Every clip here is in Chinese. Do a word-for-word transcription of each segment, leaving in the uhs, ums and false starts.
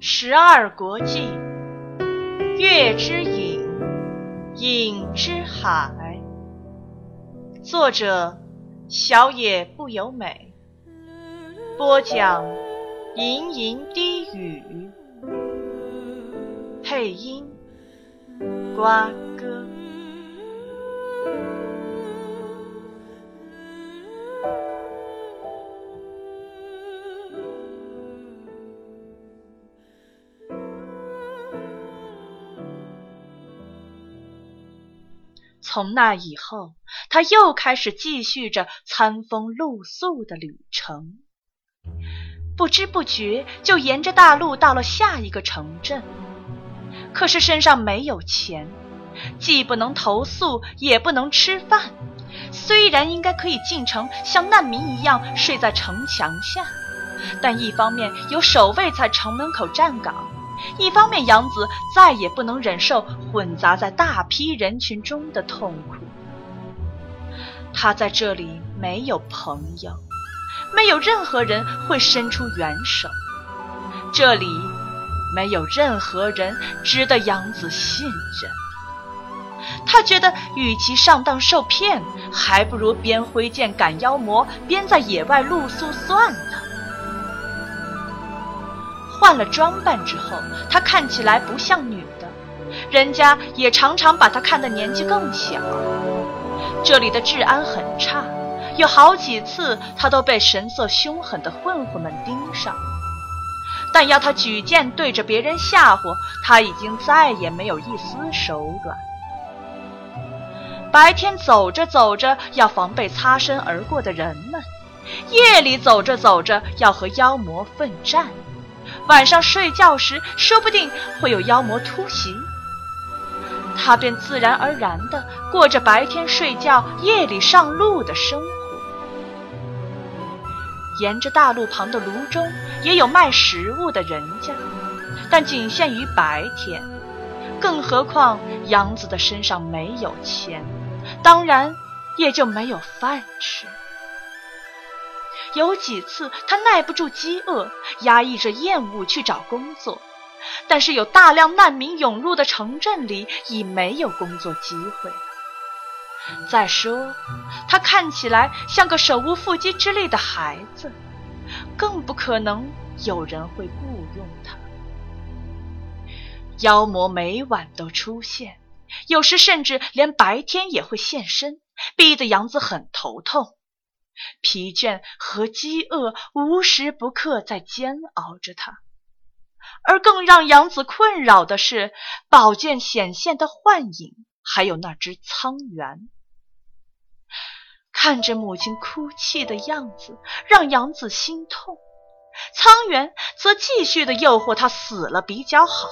十二国际，月之影，影之海。作者小野不由美，播讲吟吟低语，配音瓜哥。从那以后，他又开始继续着餐风露宿的旅程，不知不觉就沿着大路到了下一个城镇。可是身上没有钱，既不能投宿，也不能吃饭。虽然应该可以进城，像难民一样睡在城墙下，但一方面有守卫在城门口站岗，一方面杨子再也不能忍受混杂在大批人群中的痛苦。他在这里没有朋友，没有任何人会伸出援手，这里没有任何人值得杨子信任。他觉得与其上当受骗，还不如边挥剑赶妖魔边在野外露宿算了。换了装扮之后，她看起来不像女的，人家也常常把她看得年纪更小。这里的治安很差，有好几次她都被神色凶狠的混混们盯上，但要她举剑对着别人吓唬，她已经再也没有一丝手软。白天走着走着要防备擦身而过的人们，夜里走着走着要和妖魔奋战，晚上睡觉时说不定会有妖魔突袭，他便自然而然地过着白天睡觉夜里上路的生活。沿着大路旁的炉中也有卖食物的人家，但仅限于白天。更何况杨子的身上没有钱，当然也就没有饭吃。有几次他耐不住饥饿，压抑着厌恶去找工作，但是有大量难民涌入的城镇里已没有工作机会了。再说他看起来像个手无缚鸡之力的孩子，更不可能有人会雇佣他。妖魔每晚都出现，有时甚至连白天也会现身，逼得杨子很头痛。疲倦和饥饿无时不刻在煎熬着他，而更让杨子困扰的是宝剑显现的幻影，还有那只苍猿。看着母亲哭泣的样子，让杨子心痛。苍猿则继续的诱惑他死了比较好。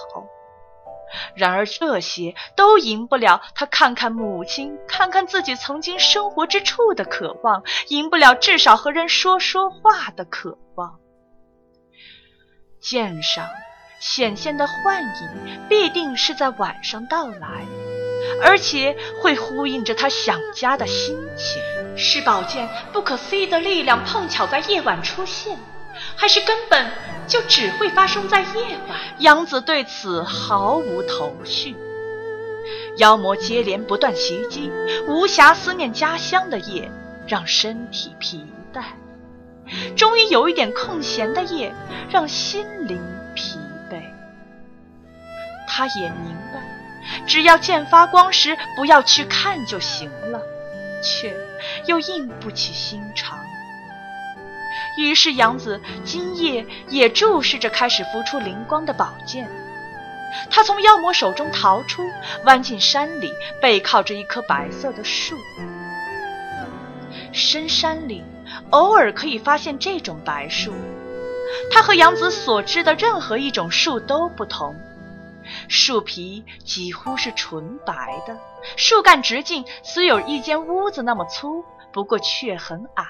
然而这些都赢不了他看看母亲，看看自己曾经生活之处的渴望，赢不了至少和人说说话的渴望。剑上显现的幻影必定是在晚上到来，而且会呼应着他想家的心情。是宝剑不可思议的力量碰巧在夜晚出现，还是根本就只会发生在夜晚？杨子对此毫无头绪。妖魔接连不断袭击，无暇思念家乡的夜让身体疲惫，终于有一点空闲的夜让心灵疲惫。他也明白，只要剑发光时不要去看就行了，却又硬不起心肠。于是杨子今夜也注视着开始浮出灵光的宝剑。他从妖魔手中逃出，弯进山里，背靠着一棵白色的树。深山里偶尔可以发现这种白树，它和杨子所知的任何一种树都不同。树皮几乎是纯白的，树干直径虽有一间屋子那么粗，不过却很矮。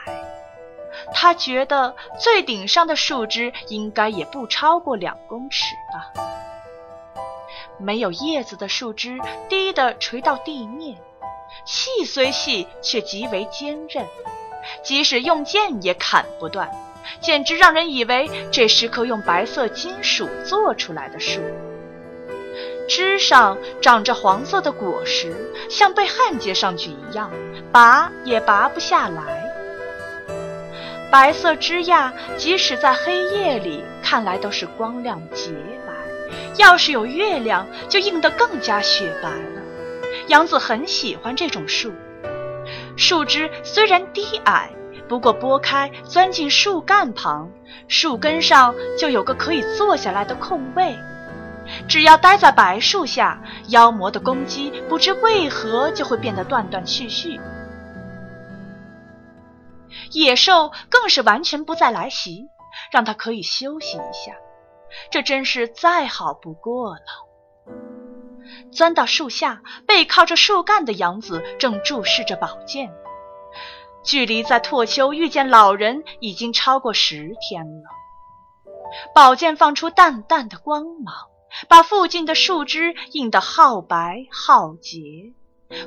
他觉得最顶上的树枝应该也不超过两公尺吧。没有叶子的树枝低地垂到地面，细虽细却极为坚韧，即使用剑也砍不断，简直让人以为这是棵用白色金属做出来的树。枝上长着黄色的果实，像被焊接上去一样，拔也拔不下来。白色枝桠即使在黑夜里看来都是光亮洁白，要是有月亮就映得更加雪白了。杨子很喜欢这种树，树枝虽然低矮，不过拨开钻进树干旁，树根上就有个可以坐下来的空位。只要待在白树下，妖魔的攻击不知为何就会变得断断续续，野兽更是完全不再来袭，让它可以休息一下，这真是再好不过了。钻到树下，背靠着树干的杨子正注视着宝剑，距离在拓丘遇见老人已经超过十天了。宝剑放出淡淡的光芒，把附近的树枝映得皓白皓洁，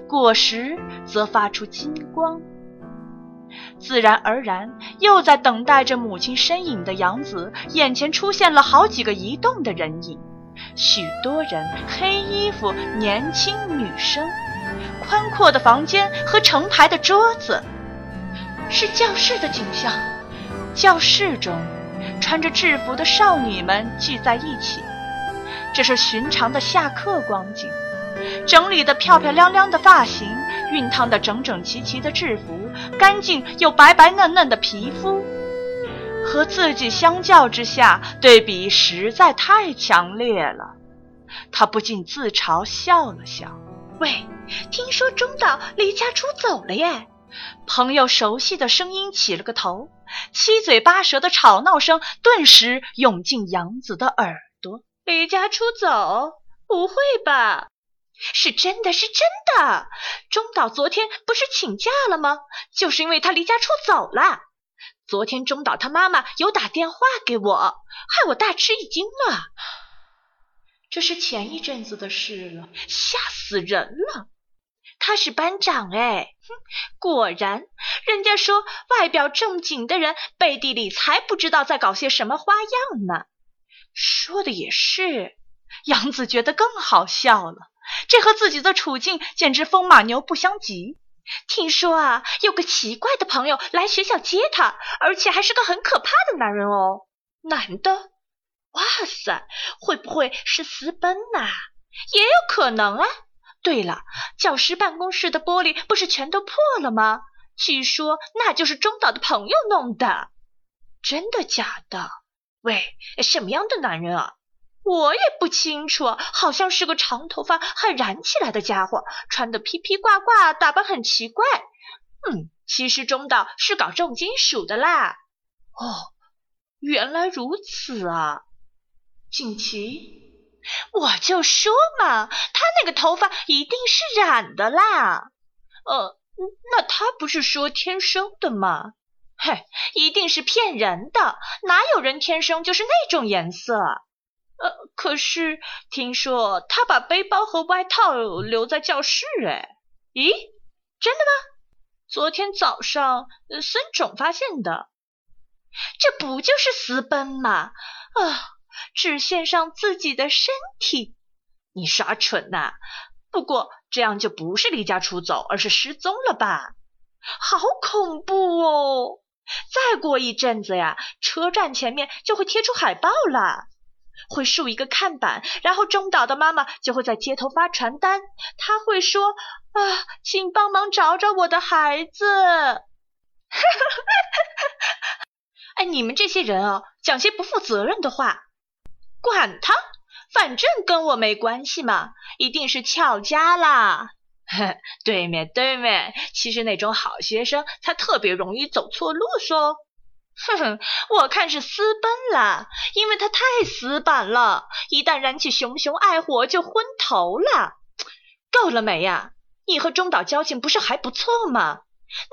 果实则发出金光。自然而然，又在等待着母亲身影的杨子，眼前出现了好几个移动的人影，许多人，黑衣服，年轻女生，宽阔的房间和成排的桌子，是教室的景象。教室中，穿着制服的少女们聚在一起，这是寻常的下课光景。整理的漂漂亮亮的发型，熨烫的整整齐齐的制服，干净又白白嫩嫩的皮肤，和自己相较之下，对比实在太强烈了。他不禁自嘲笑了笑。喂，听说中岛离家出走了耶？朋友熟悉的声音起了个头，七嘴八舌的吵闹声顿时涌进杨子的耳朵。离家出走？不会吧？是真的，是真的！中岛昨天不是请假了吗？就是因为他离家出走了。昨天中岛他妈妈有打电话给我，害我大吃一惊了。这是前一阵子的事了，吓死人了。他是班长哎，果然，人家说外表正经的人背地里才不知道在搞些什么花样呢。说的也是，杨子觉得更好笑了。这和自己的处境简直风马牛不相及。听说啊，有个奇怪的朋友来学校接他，而且还是个很可怕的男人哦。男的？哇塞，会不会是私奔啊？也有可能啊。对了，教师办公室的玻璃不是全都破了吗？据说那就是中岛的朋友弄的。真的假的？喂，什么样的男人啊？我也不清楚，好像是个长头发还染起来的家伙，穿得披披挂挂，打扮很奇怪。嗯，其实中岛是搞重金属的啦。哦，原来如此啊。锦旗，我就说嘛，他那个头发一定是染的啦。呃，那他不是说天生的吗？嘿，一定是骗人的，哪有人天生就是那种颜色？呃，可是听说他把背包和外套留在教室哎。咦，真的吗？昨天早上森冢发现的。这不就是私奔吗？啊，只献上自己的身体。你耍蠢呐、啊！不过这样就不是离家出走，而是失踪了吧？好恐怖哦！再过一阵子呀，车站前面就会贴出海报了。会竖一个看板，然后中岛的妈妈就会在街头发传单，她会说啊，请帮忙找找我的孩子。哎，你们这些人哦，讲些不负责任的话。管他，反正跟我没关系嘛，一定是翘家啦。对面对面，其实那种好学生他特别容易走错路说。哼哼，我看是私奔了，因为他太死板了，一旦燃起熊熊爱火就昏头了。够了没呀？你和中岛交情不是还不错吗？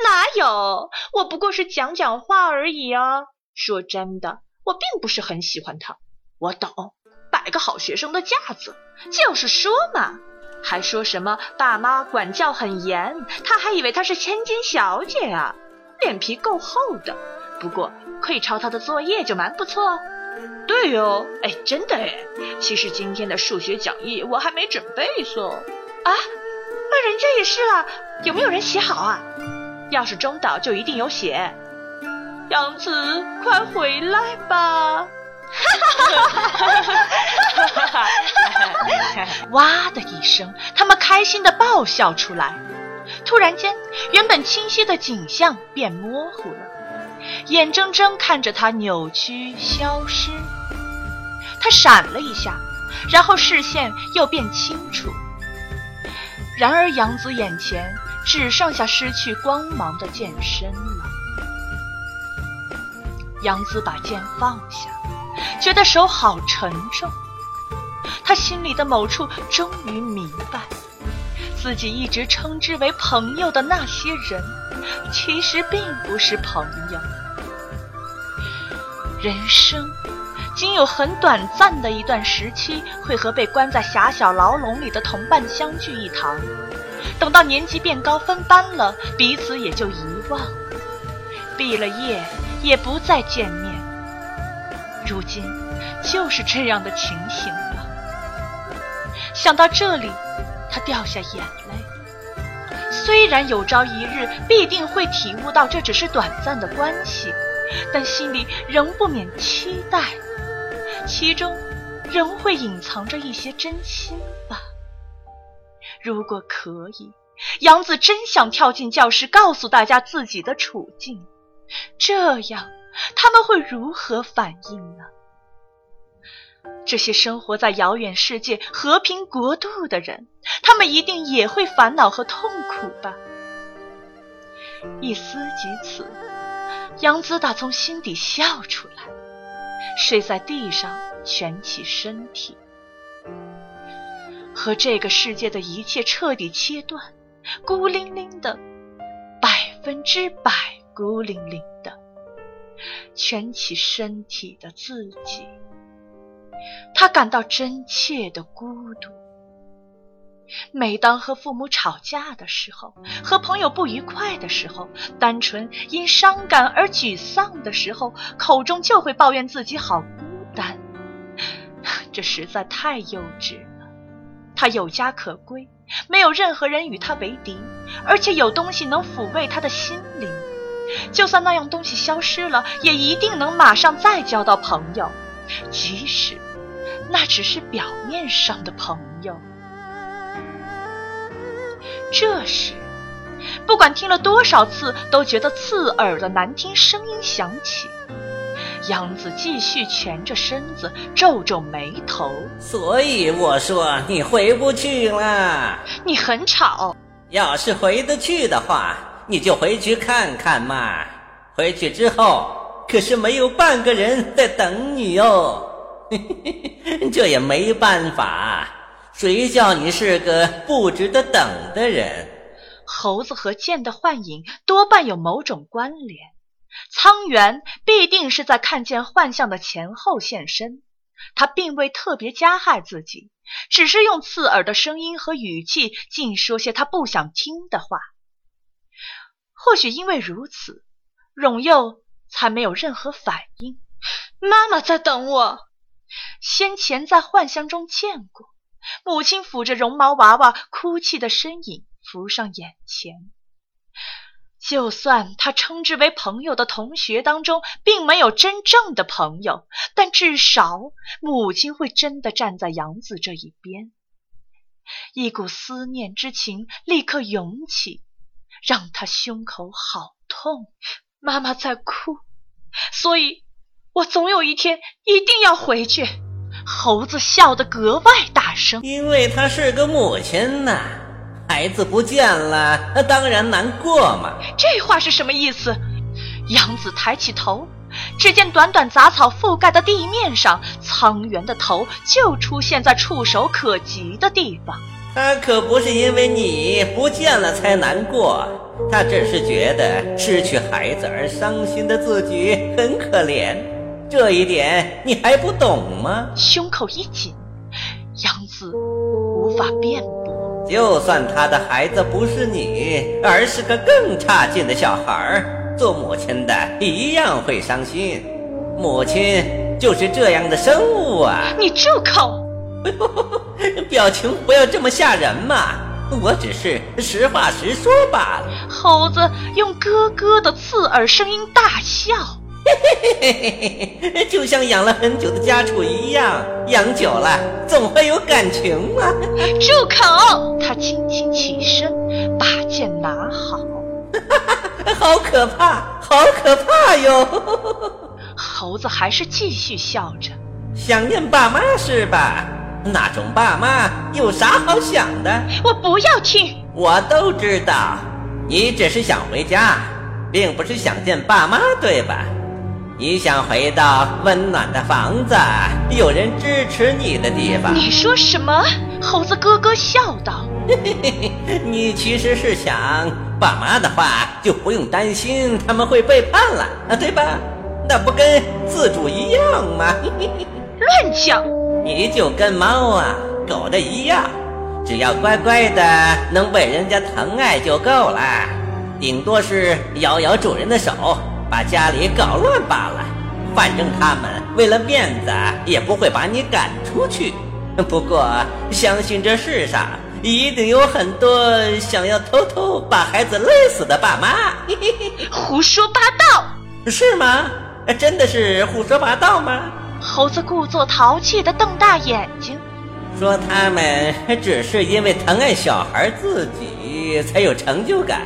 哪有，我不过是讲讲话而已啊。说真的，我并不是很喜欢他。我懂，百个好学生的架子，就是说嘛，还说什么爸妈管教很严，他还以为她是千金小姐啊，脸皮够厚的。不过会抄她的作业就蛮不错。对哟，哎，真的哎，其实今天的数学讲义我还没准备做啊，人家也是啊，有没有人写好啊？要是中岛就一定有写。杨子，快回来吧！哇的一声，他们开心地爆笑出来。突然间，原本清晰的景象变模糊了，眼睁睁看着它扭曲消失。他闪了一下，然后视线又变清楚。然而杨子眼前只剩下失去光芒的剑身了。杨子把剑放下，觉得手好沉重。他心里的某处终于明白，自己一直称之为朋友的那些人，其实并不是朋友。人生仅有很短暂的一段时期会和被关在狭小牢笼里的同伴相聚一堂，等到年纪变高分班了，彼此也就遗忘，毕了业也不再见面。如今就是这样的情形了。想到这里，他掉下眼泪。虽然有朝一日必定会体悟到这只是短暂的关系，但心里仍不免期待，其中仍会隐藏着一些真心吧。如果可以，杨子真想跳进教室告诉大家自己的处境，这样他们会如何反应呢？这些生活在遥远世界和平国度的人，他们一定也会烦恼和痛苦吧。一思及此，杨子打从心底笑出来，睡在地上，蜷起身体，和这个世界的一切彻底切断，孤零零的，百分之百孤零零的，蜷起身体的自己，他感到真切的孤独。每当和父母吵架的时候，和朋友不愉快的时候，单纯因伤感而沮丧的时候，口中就会抱怨自己好孤单。这实在太幼稚了。他有家可归，没有任何人与他为敌，而且有东西能抚慰他的心灵。就算那样东西消失了，也一定能马上再交到朋友，即使那只是表面上的朋友。这时，不管听了多少次都觉得刺耳的难听声音响起，杨子继续蜷着身子，皱皱眉头。所以我说你回不去了。你很吵。要是回得去的话，你就回去看看嘛。回去之后，可是没有半个人在等你哦。这也没办法。谁叫你是个不值得等的人？猴子和剑的幻影多半有某种关联，苍原必定是在看见幻象的前后现身。他并未特别加害自己，只是用刺耳的声音和语气尽说些他不想听的话。或许因为如此，荣佑才没有任何反应。妈妈在等我。先前在幻象中见过，母亲抚着绒毛娃娃哭泣的身影浮上眼前。就算他称之为朋友的同学当中并没有真正的朋友，但至少母亲会真的站在杨子这一边。一股思念之情立刻涌起，让他胸口好痛。妈妈在哭，所以我总有一天一定要回去。猴子笑得格外大声。因为她是个母亲呐、啊，孩子不见了，当然难过嘛。这话是什么意思？杨子抬起头，只见短短杂草覆盖的地面上，苍原的头就出现在触手可及的地方。他可不是因为你不见了才难过，他只是觉得失去孩子而伤心的自己很可怜。这一点你还不懂吗？胸口一紧，杨子无法辩驳。就算他的孩子不是你，而是个更差劲的小孩，做母亲的一样会伤心。母亲就是这样的生物啊！你住口！表情不要这么吓人嘛，我只是实话实说罢了。猴子用咯咯的刺耳声音大笑。就像养了很久的家畜一样，养久了总会有感情嘛。住口！他轻轻起身，把剑拿好。好可怕，好可怕哟！猴子还是继续笑着。想念爸妈是吧？那种爸妈有啥好想的？我不要听。我都知道，你只是想回家，并不是想见爸妈，对吧？你想回到温暖的房子，有人支持你的地方。你说什么？猴子咯咯笑道。你其实是想爸妈的话，就不用担心他们会背叛了，对吧？那不跟自主一样吗？乱讲！你就跟猫啊狗的一样，只要乖乖的能被人家疼爱就够了，顶多是摇摇主人的手，把家里搞乱罢了。反正他们为了面子也不会把你赶出去。不过相信这世上一定有很多想要偷偷把孩子累死的爸妈。胡说八道！是吗？真的是胡说八道吗？猴子故作淘气地瞪大眼睛，说他们只是因为疼爱小孩自己才有成就感，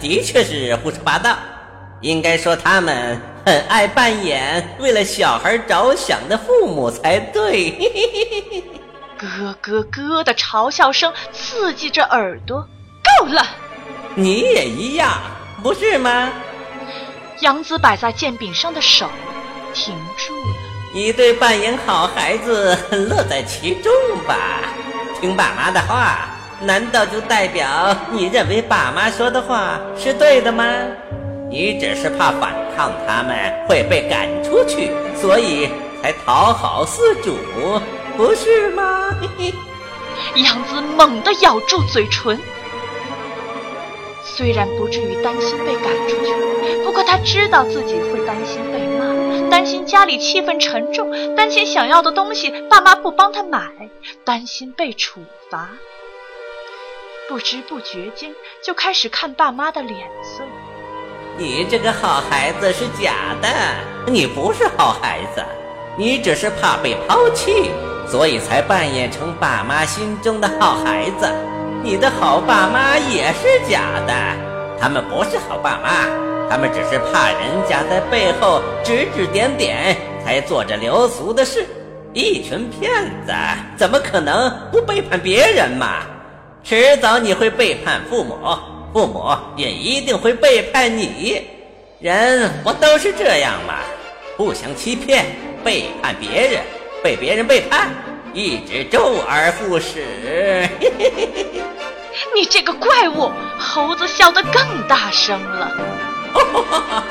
的确是胡说八道。应该说他们很爱扮演为了小孩着想的父母才对。咯咯咯的嘲笑声刺激着耳朵。够了！你也一样，不是吗？杨子摆在剑柄上的手停住了。你对扮演好孩子乐在其中吧？听爸妈的话，难道就代表你认为爸妈说的话是对的吗？你只是怕反抗他们会被赶出去，所以才讨好饲主，不是吗？杨子猛地咬住嘴唇，虽然不至于担心被赶出去，不过他知道自己会担心被骂，担心家里气氛沉重，担心想要的东西爸妈不帮他买，担心被处罚。不知不觉间就开始看爸妈的脸色。你这个好孩子是假的，你不是好孩子，你只是怕被抛弃，所以才扮演成爸妈心中的好孩子。你的好爸妈也是假的，他们不是好爸妈，他们只是怕人家在背后指指点点，才做着流俗的事。一群骗子怎么可能不背叛别人嘛？迟早你会背叛父母，父母也一定会背叛你。人不都是这样吗？互相欺骗，背叛别人，被别人背叛，一直周而复始。你这个怪物！猴子笑得更大声了。哦，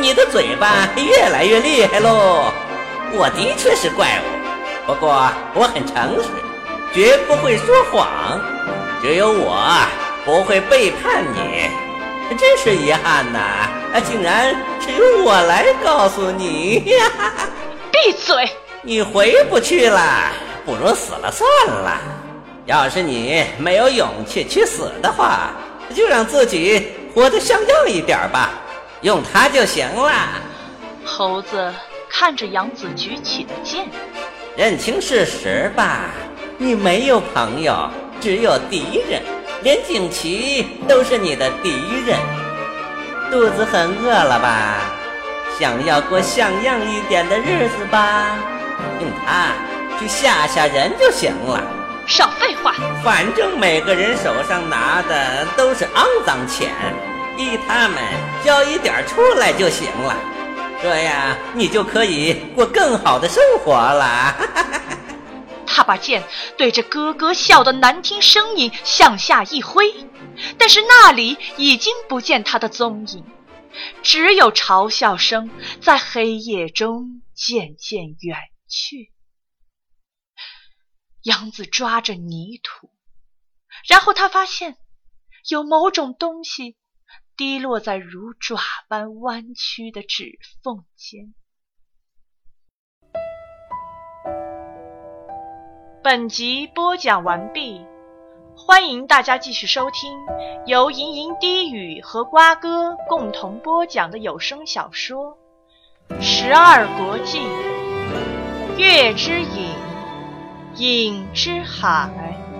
你的嘴巴越来越厉害喽！我的确是怪物，不过我很诚实，绝不会说谎。只有我不会背叛你，真是遗憾呐、啊！竟然只有我来告诉你。闭嘴！你回不去了，不如死了算了。要是你没有勇气去死的话，就让自己活得像样一点吧，用它就行了。猴子看着杨子举起的剑，认清事实吧，你没有朋友，只有敌人。连锦旗都是你的敌人。肚子很饿了吧？想要过像样一点的日子吧？用它去吓吓人就行了。少废话！反正每个人手上拿的都是肮脏钱，依他们交一点出来就行了，这样你就可以过更好的生活了。他把剑对着咯咯笑的难听声音向下一挥，但是那里已经不见他的踪影，只有嘲笑声在黑夜中渐渐远去。杨子抓着泥土，然后他发现有某种东西滴落在如爪般弯曲的指缝间。本集播讲完毕，欢迎大家继续收听由吟吟低语和瓜哥共同播讲的有声小说《十二国记》，月之影，影之海。